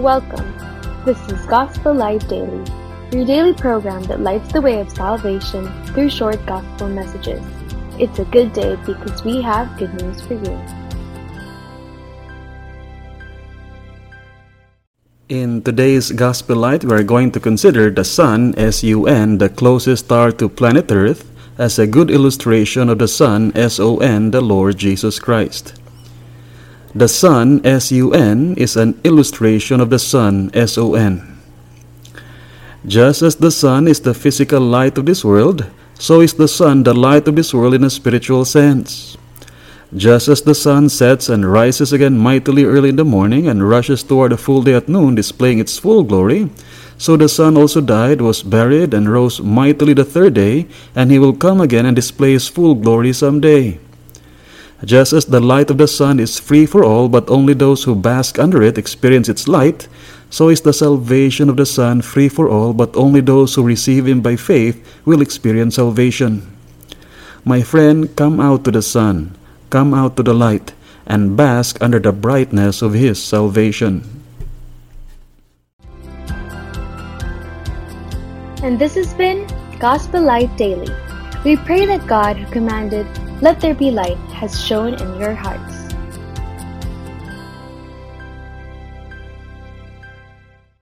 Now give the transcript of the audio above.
Welcome. This is Gospel Light Daily, your daily program that lights the way of salvation through short gospel messages. It's a good day because we have good news for you. In today's Gospel Light, we're going to consider the Sun, S-U-N, the closest star to planet Earth, as a good illustration of the Son, S-O-N, the Lord Jesus Christ. The Son, S-U-N, is an illustration of the Son, S-O-N. Just as the Sun is the physical light of this world, so is the Sun the light of this world in a spiritual sense. Just as the sun sets and rises again mightily early in the morning and rushes toward a full day at noon, displaying its full glory, so the Son also died, was buried, and rose mightily the third day, and he will come again and display his full glory someday. Just as the light of the sun is free for all, but only those who bask under it experience its light, so is the salvation of the Son free for all, but only those who receive him by faith will experience salvation. My friend, come out to the Sun. Come out to the light and bask under the brightness of his salvation. And this has been Gospel Light Daily. We pray that God, who commanded, "Let there be light," has shone in your hearts.